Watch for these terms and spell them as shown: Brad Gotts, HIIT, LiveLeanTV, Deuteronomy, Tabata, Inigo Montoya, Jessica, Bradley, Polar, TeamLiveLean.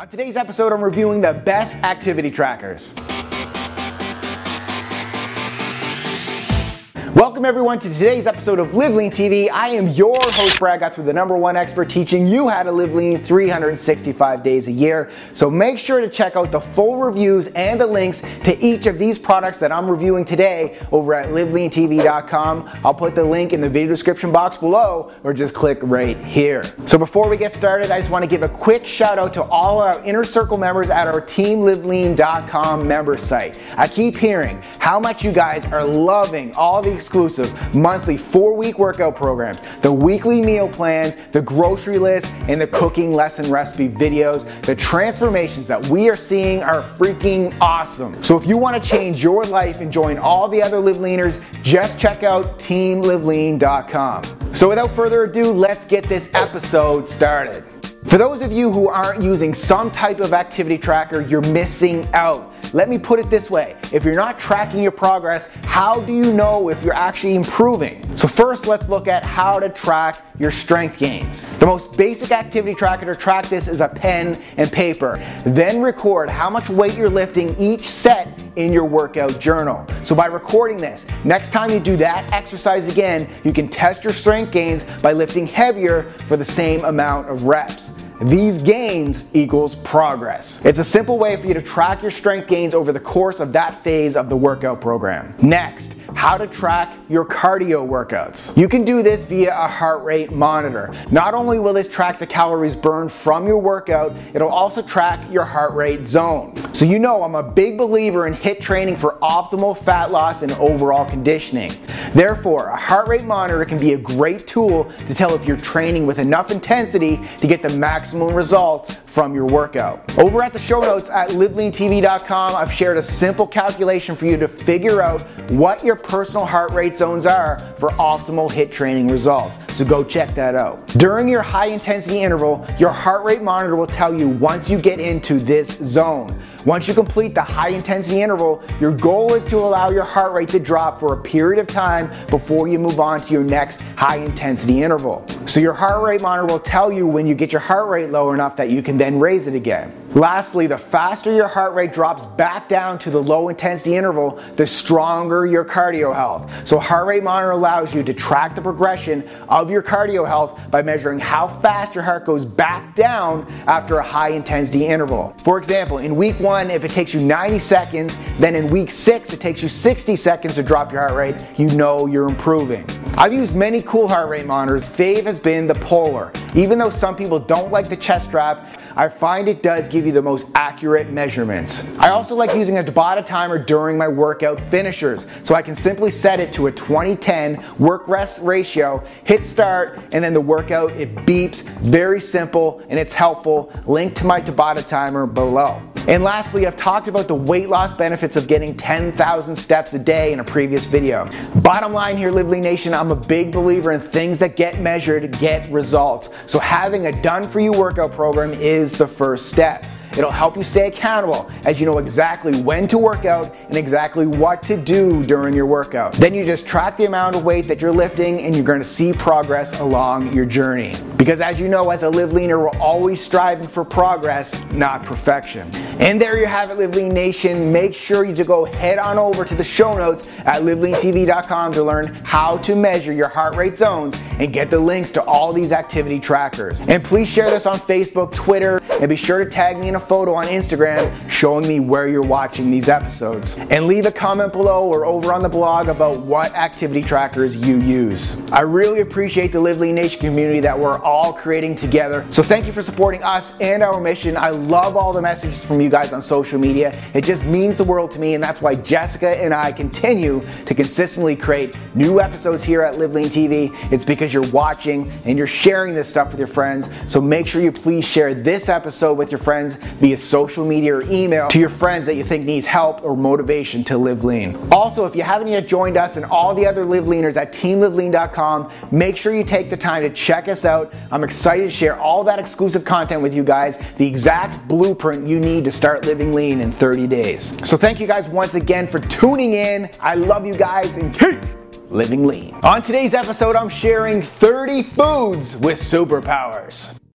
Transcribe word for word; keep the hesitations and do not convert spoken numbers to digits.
On today's episode, I'm reviewing the best activity trackers. Welcome everyone to today's episode of LiveLeanTV. I am your host, Brad Gotts, with the number one expert teaching you how to live lean three hundred sixty-five days a year. So make sure to check out the full reviews and the links to each of these products that I'm reviewing today over at live lean T V dot com. I'll put the link in the video description box below or just click right here. So before we get started, I just want to give a quick shout out to all our Inner Circle members at our team live lean dot com member site. I keep hearing how much you guys are loving all the exclusive monthly four-week workout programs, the weekly meal plans, the grocery list, and the cooking lesson recipe videos. The transformations that we are seeing are freaking awesome. So if you want to change your life and join all the other Live Leaners, just check out team live lean dot com. So without further ado, let's get this episode started. For those of you who aren't using some type of activity tracker, you're missing out. Let me put it this way. If you're not tracking your progress, how do you know if you're actually improving? So first, let's look at how to track your strength gains. The most basic activity tracker to track this is a pen and paper. Then record how much weight you're lifting each set in your workout journal. So by recording this, next time you do that exercise again, you can test your strength gains by lifting heavier for the same amount of reps. These gains equals progress. It's a simple way for you to track your strength gains over the course of that phase of the workout program. Next, how to track your cardio workouts. You can do this via a heart rate monitor. Not only will this track the calories burned from your workout, it'll also track your heart rate zone. So you know I'm a big believer in HIIT training for optimal fat loss and overall conditioning. Therefore, a heart rate monitor can be a great tool to tell if you're training with enough intensity to get the maximum results from your workout. Over at the show notes at live lean T V dot com, I've shared a simple calculation for you to figure out what your personal heart rate zones are for optimal HIIT training results. So go check that out. During your high intensity interval, your heart rate monitor will tell you once you get into this zone. Once you complete the high intensity interval, your goal is to allow your heart rate to drop for a period of time before you move on to your next high intensity interval. So your heart rate monitor will tell you when you get your heart rate low enough that you can then raise it again. Lastly, the faster your heart rate drops back down to the low intensity interval, the stronger your cardio health. So heart rate monitor allows you to track the progression of your cardio health by measuring how fast your heart goes back down after a high intensity interval. For example, in week one, if it takes you ninety seconds, then in week six, it takes you sixty seconds to drop your heart rate, you know you're improving. I've used many cool heart rate monitors. Fave has been the Polar. Even though some people don't like the chest strap, I find it does give you the most accurate measurements. I also like using a Tabata timer during my workout finishers, so I can simply set it to a twenty ten work-rest ratio, hit start, and then the workout, it beeps. Very simple, and it's helpful. Link to my Tabata timer below. And lastly, I've talked about the weight loss benefits of getting ten thousand steps a day in a previous video. Bottom line here, Live Lean Nation, I'm a big believer in things that get measured, get results. So having a done-for-you workout program is the first step. It'll help you stay accountable as you know exactly when to work out and exactly what to do during your workout. Then you just track the amount of weight that you're lifting and you're going to see progress along your journey. Because as you know, as a Live Leaner, we're always striving for progress, not perfection. And there you have it, Live Lean Nation. Make sure you go head on over to the show notes at live lean T V dot com to learn how to measure your heart rate zones and get the links to all these activity trackers. And please share this on Facebook, Twitter, and be sure to tag me in a photo on Instagram showing me where you're watching these episodes. And leave a comment below or over on the blog about what activity trackers you use. I really appreciate the Live Lean Nation community that we're all creating together. So thank you for supporting us and our mission. I love all the messages from you guys on social media. It just means the world to me, and that's why Jessica and I continue to consistently create new episodes here at Live Lean T V. It's because you're watching and you're sharing this stuff with your friends. So make sure you please share this episode with your friends via social media or email to your friends that you think needs help or motivation to live lean. Also, if you haven't yet joined us and all the other Live Leaners at team live lean dot com, make sure you take the time to check us out. I'm excited to share all that exclusive content with you guys, the exact blueprint you need to start living lean in thirty days. So thank you guys once again for tuning in. I love you guys and keep living lean. On today's episode, I'm sharing thirty foods with superpowers.